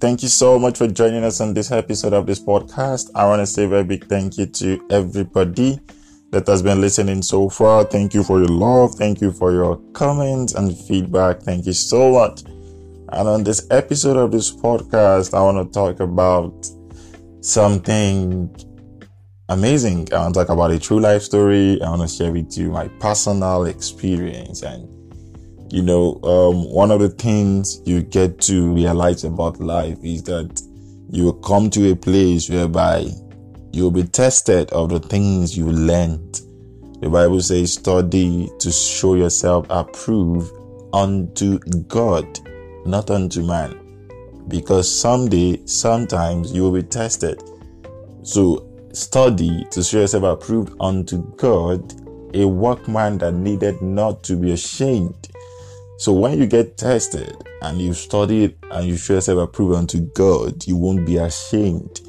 Thank you so much for joining us on this episode of this podcast. I want to say a very big thank you to everybody that has been listening so far. Thank you for your love. Thank you for your comments and feedback. Thank you so much. And on this episode of this podcast, I want to talk about something amazing. I want to talk about a true life story. I want to share with you my personal experience. And you know, one of the things you get to realize about life is that you will come to a place whereby you will be tested of the things you learned. The Bible says, study to show yourself approved unto God, not unto man. Because sometimes you will be tested. So study to show yourself approved unto God, a workman that needed not to be ashamed. So when you get tested and you study it and you show yourself approved unto God, you won't be ashamed.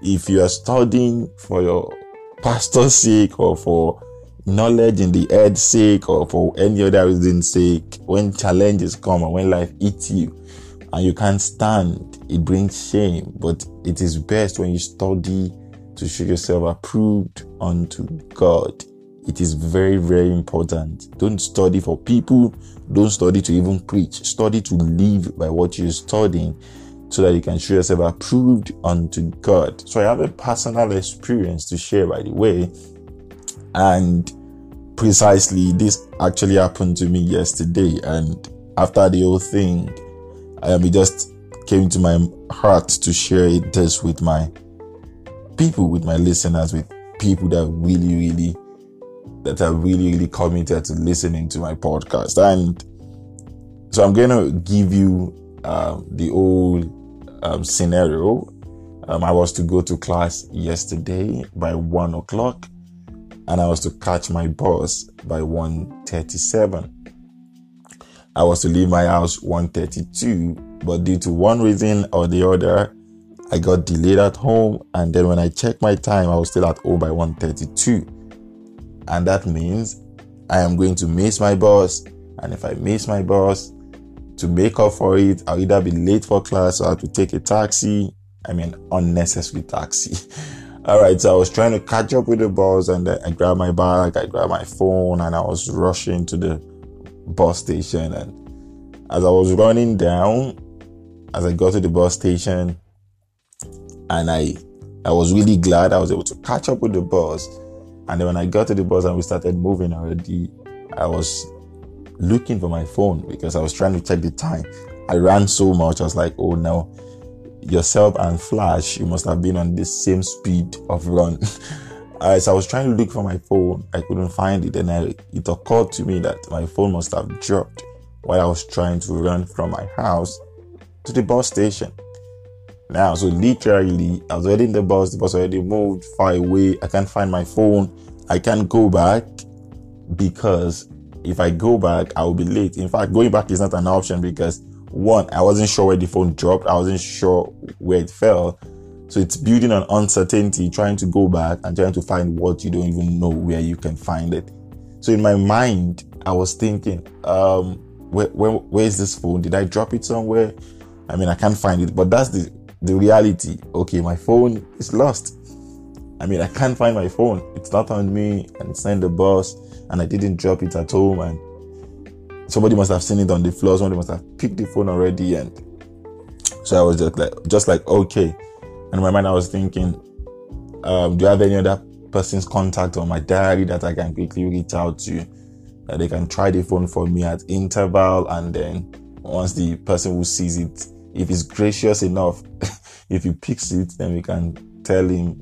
If you are studying for your pastor's sake or for knowledge in the head's sake or for any other reason's sake, when challenges come and when life eats you and you can't stand, it brings shame. But it is best when you study to show yourself approved unto God. It is very, very important. Don't study for people. Don't study to even preach. Study to live by what you're studying so that you can show yourself approved unto God. So I have a personal experience to share, by the way. And precisely, this actually happened to me yesterday. And after the whole thing, it just came to my heart to share it just with my people, with my listeners, with people that are really, really committed to listening to my podcast. And so I'm going to give you the whole scenario. I was to go to class yesterday by 1 o'clock. And I was to catch my bus by 1:37. I was to leave my house 1:32. But due to one reason or the other, I got delayed at home. And then when I checked my time, I was still at home by 1:32. And that means I am going to miss my bus. And if I miss my bus, to make up for it, I'll either be late for class or I have to take a taxi. I mean, unnecessary taxi. All right, so I was trying to catch up with the bus, and I grabbed my bag, I grabbed my phone, and I was rushing to the bus station. And as I was running down, as I got to the bus station, and I was really glad I was able to catch up with the bus. And then when I got to the bus and we started moving already, I was looking for my phone because I was trying to check the time. I ran so much. I was like, oh no, yourself and Flash, you must have been on the same speed of run. So I was trying to look for my phone. I couldn't find it. And it occurred to me that my phone must have dropped while I was trying to run from my house to the bus station. Now, so literally, I was already in the bus already moved far away. I can't find my phone. I can't go back because if I go back, I will be late. In fact, going back is not an option because one, I wasn't sure where the phone dropped. I wasn't sure where it fell. So it's building on uncertainty, trying to go back and trying to find what you don't even know where you can find it. So in my mind, I was thinking, where is this phone? Did I drop it somewhere? I mean, I can't find it, but that's the reality. Okay, my phone is lost. I mean, I can't find my phone. It's not on me and it's not in the bus and I didn't drop it at home and somebody must have seen it on the floor. Somebody must have picked the phone already. And so I was just like, okay. And in my mind, I was thinking, do I have any other person's contact on my diary that I can quickly reach out to, that they can try the phone for me at interval? And then once the person who sees it, if he's gracious enough, if he picks it, then we can tell him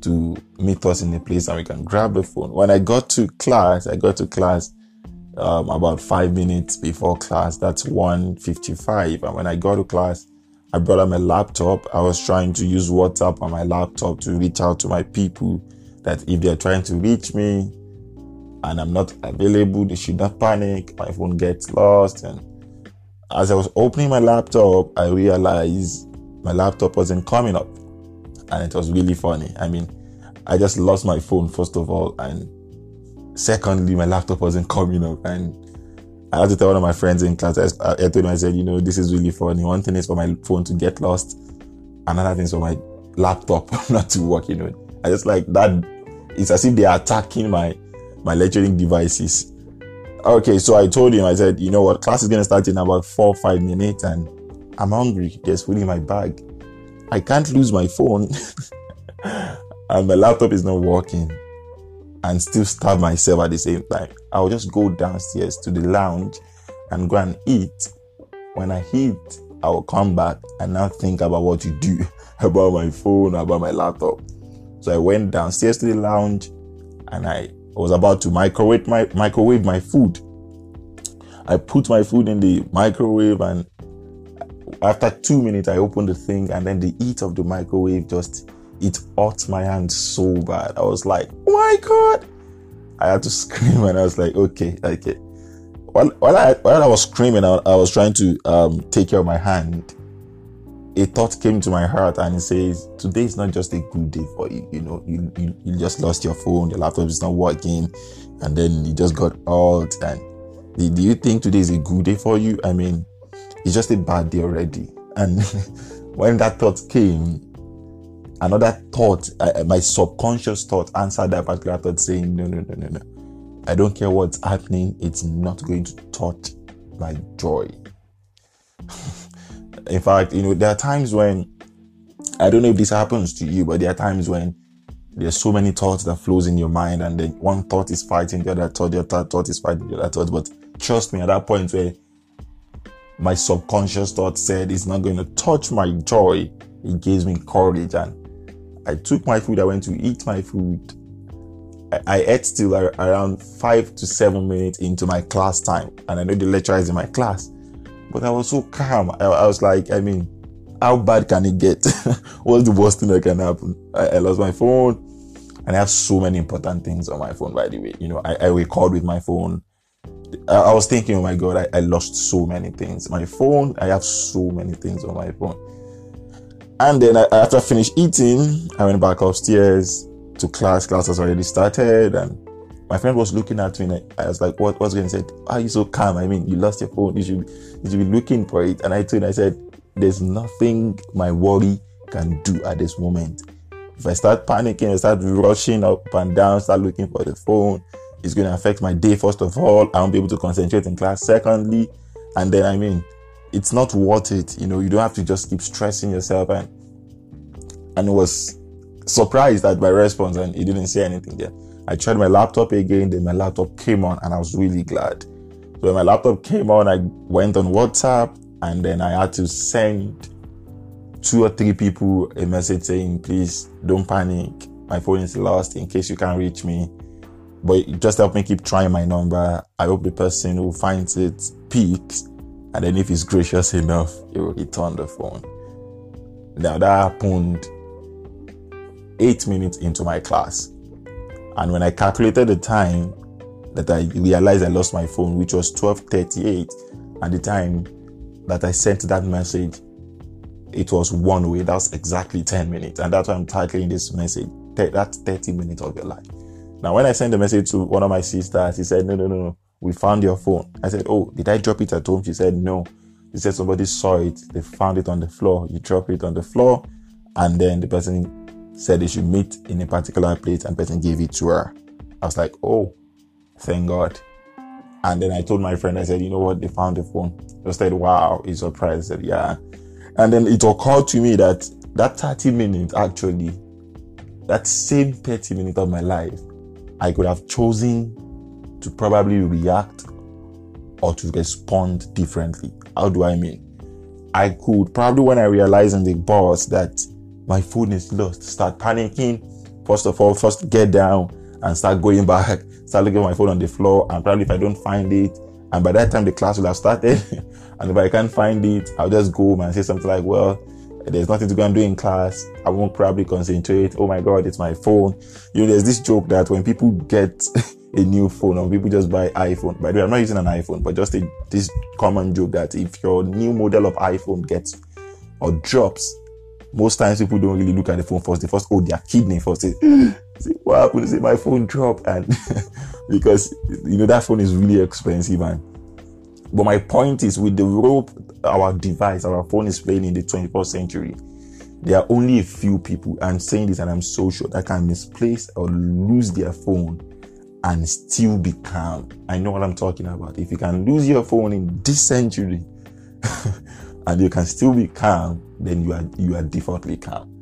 to meet us in a place and we can grab the phone. When I got to class, about 5 minutes before class. That's 1:55. And when I got to class, I brought out my laptop. I was trying to use WhatsApp on my laptop to reach out to my people that if they're trying to reach me and I'm not available, they should not panic. My phone gets lost. And as I was opening my laptop, I realized my laptop wasn't coming up. And it was really funny. I mean, I just lost my phone, first of all. And secondly, my laptop wasn't coming up. And I had to tell one of my friends in class, I told him, I said, you know, this is really funny. One thing is for my phone to get lost. Another thing is for my laptop not to work, you know. I just like that. It's as if they are attacking my lecturing devices. Okay, so I told him, I said, you know what, class is going to start in about 4 or 5 minutes and I'm hungry. There's food in my bag. I can't lose my phone. And my laptop is not working. And still starve myself at the same time. I will just go downstairs to the lounge and go and eat. When I eat, I will come back and now think about what to do about my phone, about my laptop. So I went downstairs to the lounge and I was about to microwave my food. I put my food in the microwave and after 2 minutes, I opened the thing and then the heat of the microwave just... It hurt my hand so bad. I was like, oh my God. I had to scream and I was like, okay. While I was screaming, I was trying to take care of my hand. A thought came to my heart and it says, today is not just a good day for you. You know, you just lost your phone, your laptop is not working, and then you just got out. And do you think today is a good day for you? I mean, it's just a bad day already. And when that thought came, another thought, my subconscious thought answered that particular thought saying, no. I don't care what's happening. It's not going to touch my joy. In fact, you know, there are times when, I don't know if this happens to you, but there are times when there's so many thoughts that flows in your mind and then one thought is fighting the other thought is fighting the other thought. But trust me, at that point where my subconscious thought said, it's not going to touch my joy, it gives me courage and I took my food. I went to eat my food. I ate till around 5 to 7 minutes into my class time. And I know the lecturer is in my class. But I was so calm. I was like, I mean, how bad can it get? What's the worst thing that can happen? I lost my phone. And I have so many important things on my phone, by the way. You know, I record with my phone. I was thinking, oh my God, I lost so many things. My phone, I have so many things on my phone. And then after I finished eating, I went back upstairs to class. Class has already started. And my friend was looking at me and I was like, what's going on? He said, are you so calm? I mean, you lost your phone. You should be looking for it. And I told him, I said, there's nothing my worry can do at this moment. If I start panicking, I start rushing up and down, start looking for the phone, it's going to affect my day, first of all. I won't be able to concentrate in class, secondly. And then, I mean, it's not worth it, you know. You don't have to just keep stressing yourself. And was surprised at my response, and he didn't say anything there. I tried my laptop again, then my laptop came on, and I was really glad. So when my laptop came on, I went on WhatsApp, and then I had to send 2 or 3 people a message saying, please don't panic, my phone is lost, in case you can't reach me. But it just helped me keep trying my number. I hope the person who finds it picks. And then if he's gracious enough, he will return the phone. Now that happened 8 minutes into my class. And when I calculated the time that I realized I lost my phone, which was 12:38, at the time that I sent that message, it was one way. That's exactly 10 minutes. And that's why I'm titling this message, that's 30 minutes of your life. Now, when I sent the message to one of my sisters, she said, no. We found your phone. I said, oh, did I drop it at home? She said, no. She said, somebody saw it. They found it on the floor. You drop it on the floor. And then the person said they should meet in a particular place and the person gave it to her. I was like, oh, thank God. And then I told my friend, I said, you know what? They found the phone. I said, wow, he's surprised. I said, yeah. And then it occurred to me that 30 minutes, actually, that same 30 minutes of my life, I could have chosen to probably react or to respond differently. How do I mean? I could probably, when I realized in the bus that my phone is lost, start panicking. First of all, first get down and start going back, start looking at my phone on the floor. And probably if I don't find it, and by that time the class will have started. And if I can't find it, I'll just go home and say something like, well, there's nothing to go and do in class. I won't probably concentrate. Oh my God, it's my phone. You know, there's this joke that when people get a new phone, or people just buy iPhone. By the way, I'm not using an iPhone, but just this common joke that if your new model of iPhone gets or drops, most times people don't really look at the phone first. They first hold their kidney first. Say, what happened? Say, my phone dropped. And because, you know, that phone is really expensive. And But my point is, with the role our device, our phone is playing in the 21st century, there are only a few people, I'm saying this and I'm so sure, that can misplace or lose their phone and still be calm. I know what I'm talking about. If you can lose your phone in this century and you can still be calm, then you are defaultly calm.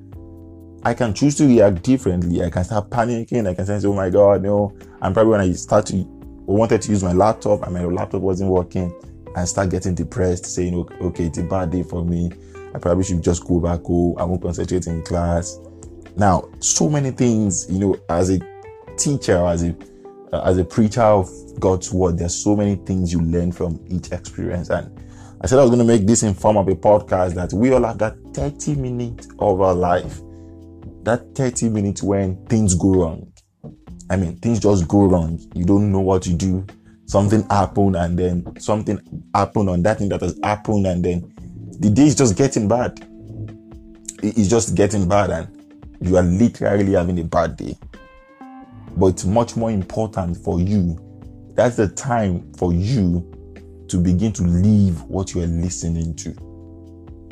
I can choose to react differently. I can start panicking. I can say, oh my God, no. And probably when I wanted to use my laptop and my laptop wasn't working, I start getting depressed, saying, okay, it's a bad day for me. I probably should just go back home. I won't concentrate in class. Now, so many things, as a teacher, as a preacher of God's word, there's so many things you learn from each experience. And I said I was going to make this in form of a podcast, that we all have that 30 minutes of our life, that 30 minutes when things go wrong. I mean, things just go wrong. You don't know what to do. Something happened, and then something happened on that thing that has happened, and then the day is just getting bad. It's just getting bad, and you are literally having a bad day. But it's much more important for you. That's the time for you to begin to leave what you are listening to.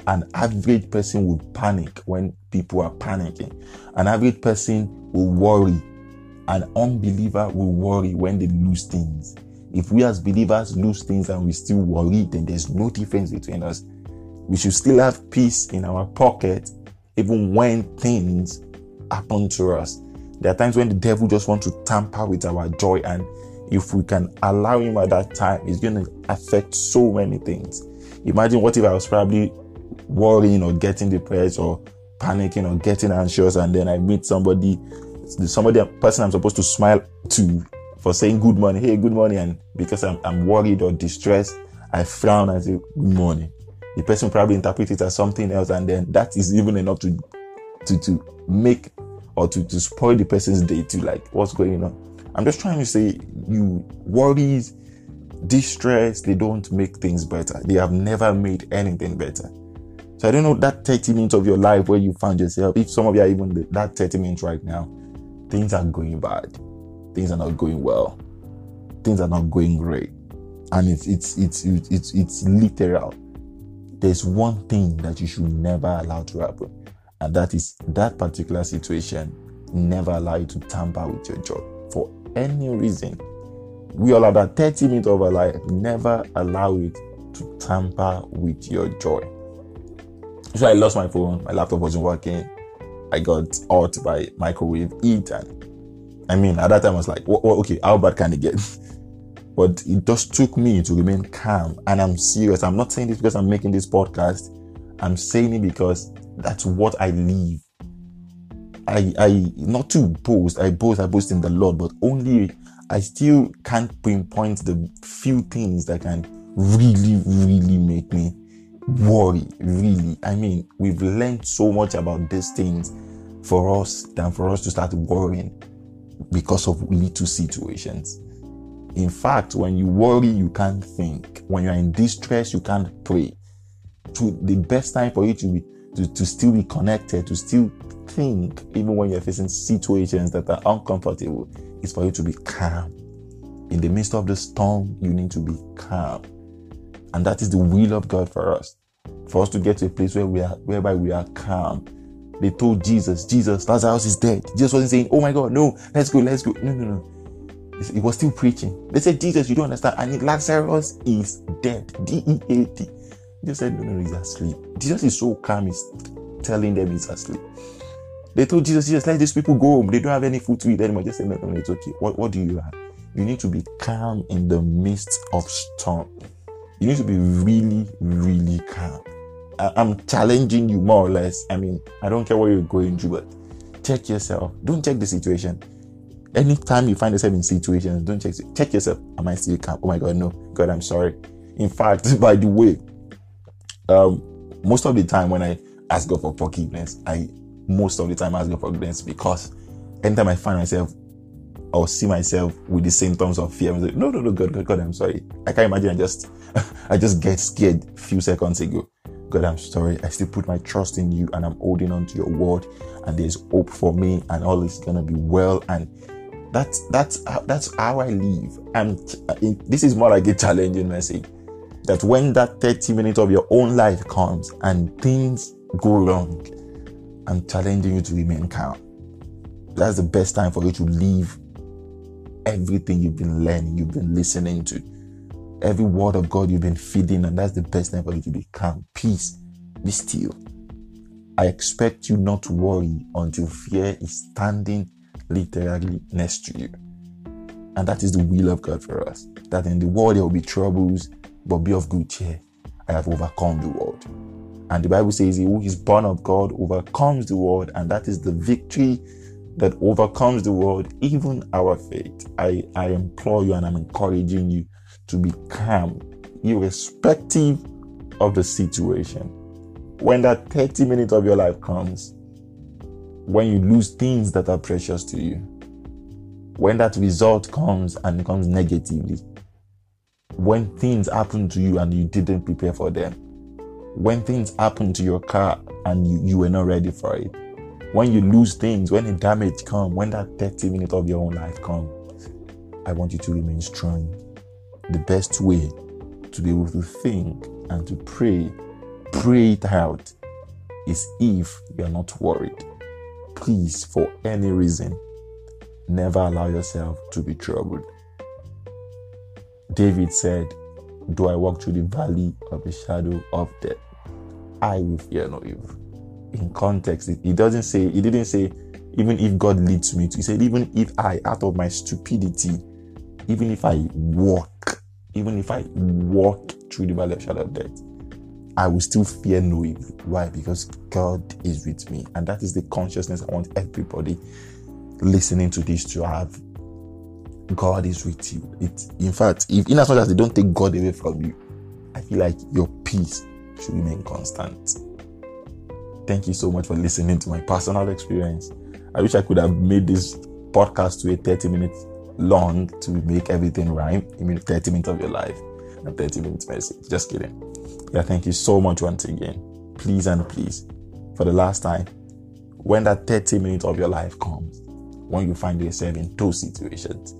An average person will panic when people are panicking. An average person will worry. An unbeliever will worry when they lose things. If we as believers lose things and we still worry, then there's no difference between us. We should still have peace in our pocket even when things happen to us. There are times when the devil just wants to tamper with our joy, and if we can allow him at that time, it's going to affect so many things. Imagine what if I was probably worrying or getting depressed or panicking or getting anxious, and then I meet somebody, the person I'm supposed to smile to for saying good morning, hey, good morning, and because I'm worried or distressed, I frown and say good morning. The person probably interprets it as something else, and then that is even enough to make or to spoil the person's day too. Like, what's going on? I'm just trying to say, worries, distress, they don't make things better. They have never made anything better. So I don't know, that 30 minutes of your life where you found yourself, if some of you are even that 30 minutes right now, things are going bad. Things are not going well. Things are not going great. And it's literal. There's one thing that you should never allow to happen, and that is that particular situation. Never allow you to tamper with your job for any reason. We all have that 30 minutes of our life. Never allow it to tamper with your joy. So I lost my phone. My laptop wasn't working. I got out by microwave heat, and I mean, at that time I was like, okay, how bad can it get? But it just took me to remain calm. And I'm serious. I'm not saying this because I'm making this podcast. I'm saying it because that's what I live. I not to boast. I boast in the Lord, but only I still can't pinpoint the few things that can really, really make me worry. Really, I mean, we've learned so much about these things for us than for us to start worrying because of little situations. In fact, when you worry, you can't think. When you're in distress, you can't pray. So the best time for you to still be connected, to still think, even when you're facing situations that are uncomfortable, is for you to be calm. In the midst of the storm, you need to be calm. And that is the will of God for us. For us to get to a place whereby we are calm. They told Jesus, Lazarus is dead. Jesus wasn't saying, oh my God, no, let's go. No. He was still preaching. They said, Jesus, you don't understand. And Lazarus is dead. D-E-A-D. Jesus said, no, he's asleep. Jesus is so calm, he's telling them he's asleep. They told Jesus, let these people go home. They don't have any food to eat anymore. Just say, no, it's okay. What do you have? You need to be calm in the midst of storm. You need to be really, really calm. I'm challenging you more or less. I mean, I don't care what you're going through, but check yourself. Don't check the situation. Anytime you find yourself in situations, don't check yourself. Am I still calm? Oh my God, no. God, I'm sorry. In fact, by the way, most of the time when I ask God for forgiveness, I ask God for forgiveness, because anytime I find myself or see myself with the symptoms of fear, I'm like, no, God, I'm sorry. I can't imagine. I just get scared a few seconds ago. God, I'm sorry. I still put my trust in you, and I'm holding on to your word, and there's hope for me, and all is gonna be well. And that's how I live. This is more like a challenging message. that when that 30 minutes of your own life comes and things go wrong, I'm challenging you to remain calm. That's the best time for you to leave everything you've been learning, you've been listening to, every word of God you've been feeding, and that's the best time for you to be calm. Peace, be still. I expect you not to worry until fear is standing literally next to you. And that is the will of God for us, that in the world there will be troubles, but be of good cheer. I have overcome the world. And the Bible says, he who is born of God overcomes the world, and that is the victory that overcomes the world, even our faith. I implore you, and I'm encouraging you to be calm, irrespective of the situation. When that 30 minutes of your life comes, when you lose things that are precious to you, when that result comes and becomes negatively, when things happen to you and you didn't prepare for them, when things happen to your car and you were not ready for it, when you lose things, when the damage comes, when that 30 minutes of your own life comes, I want you to remain strong. The best way to be able to think and to pray it out, is if you are not worried. Please, for any reason, never allow yourself to be troubled. David said, "Do I walk through the valley of the shadow of death? I will fear no evil." In context, he didn't say, even if God leads me to. He said, even if I, out of my stupidity, even if I walk through the valley of shadow of death, I will still fear no evil. Why? Because God is with me. And that is the consciousness I want everybody listening to this to have. God is with you. In fact, in as much as they don't take God away from you, I feel like your peace should remain constant. Thank you so much for listening to my personal experience. I wish I could have made this podcast to a 30 minutes long to make everything rhyme. I mean, 30 minutes of your life and 30 minutes message. Just kidding. Yeah, thank you so much once again. Please and please, for the last time, when that 30 minutes of your life comes, when you find yourself in those situations,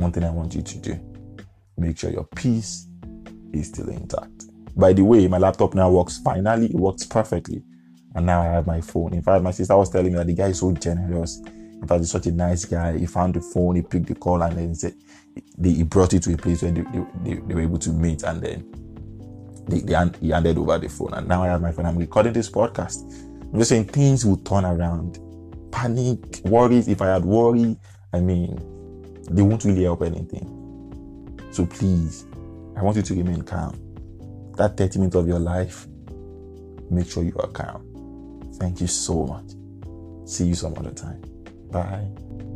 one thing I want you to do, make sure your peace is still intact. By the way, my laptop now works finally. It works perfectly. And now I have my phone. In fact, my sister was telling me that the guy is so generous. In fact, he's such a nice guy. He found the phone, he picked the call, and then he brought it to a place where they were able to meet. And then he handed over the phone. And now I have my phone. I'm recording this podcast. I'm just saying things will turn around. Panic, worries. If I had worry, they won't really help anything. So please, I want you to remain calm. That 30 minutes of your life, make sure you are calm. Thank you so much. See you some other time. Bye.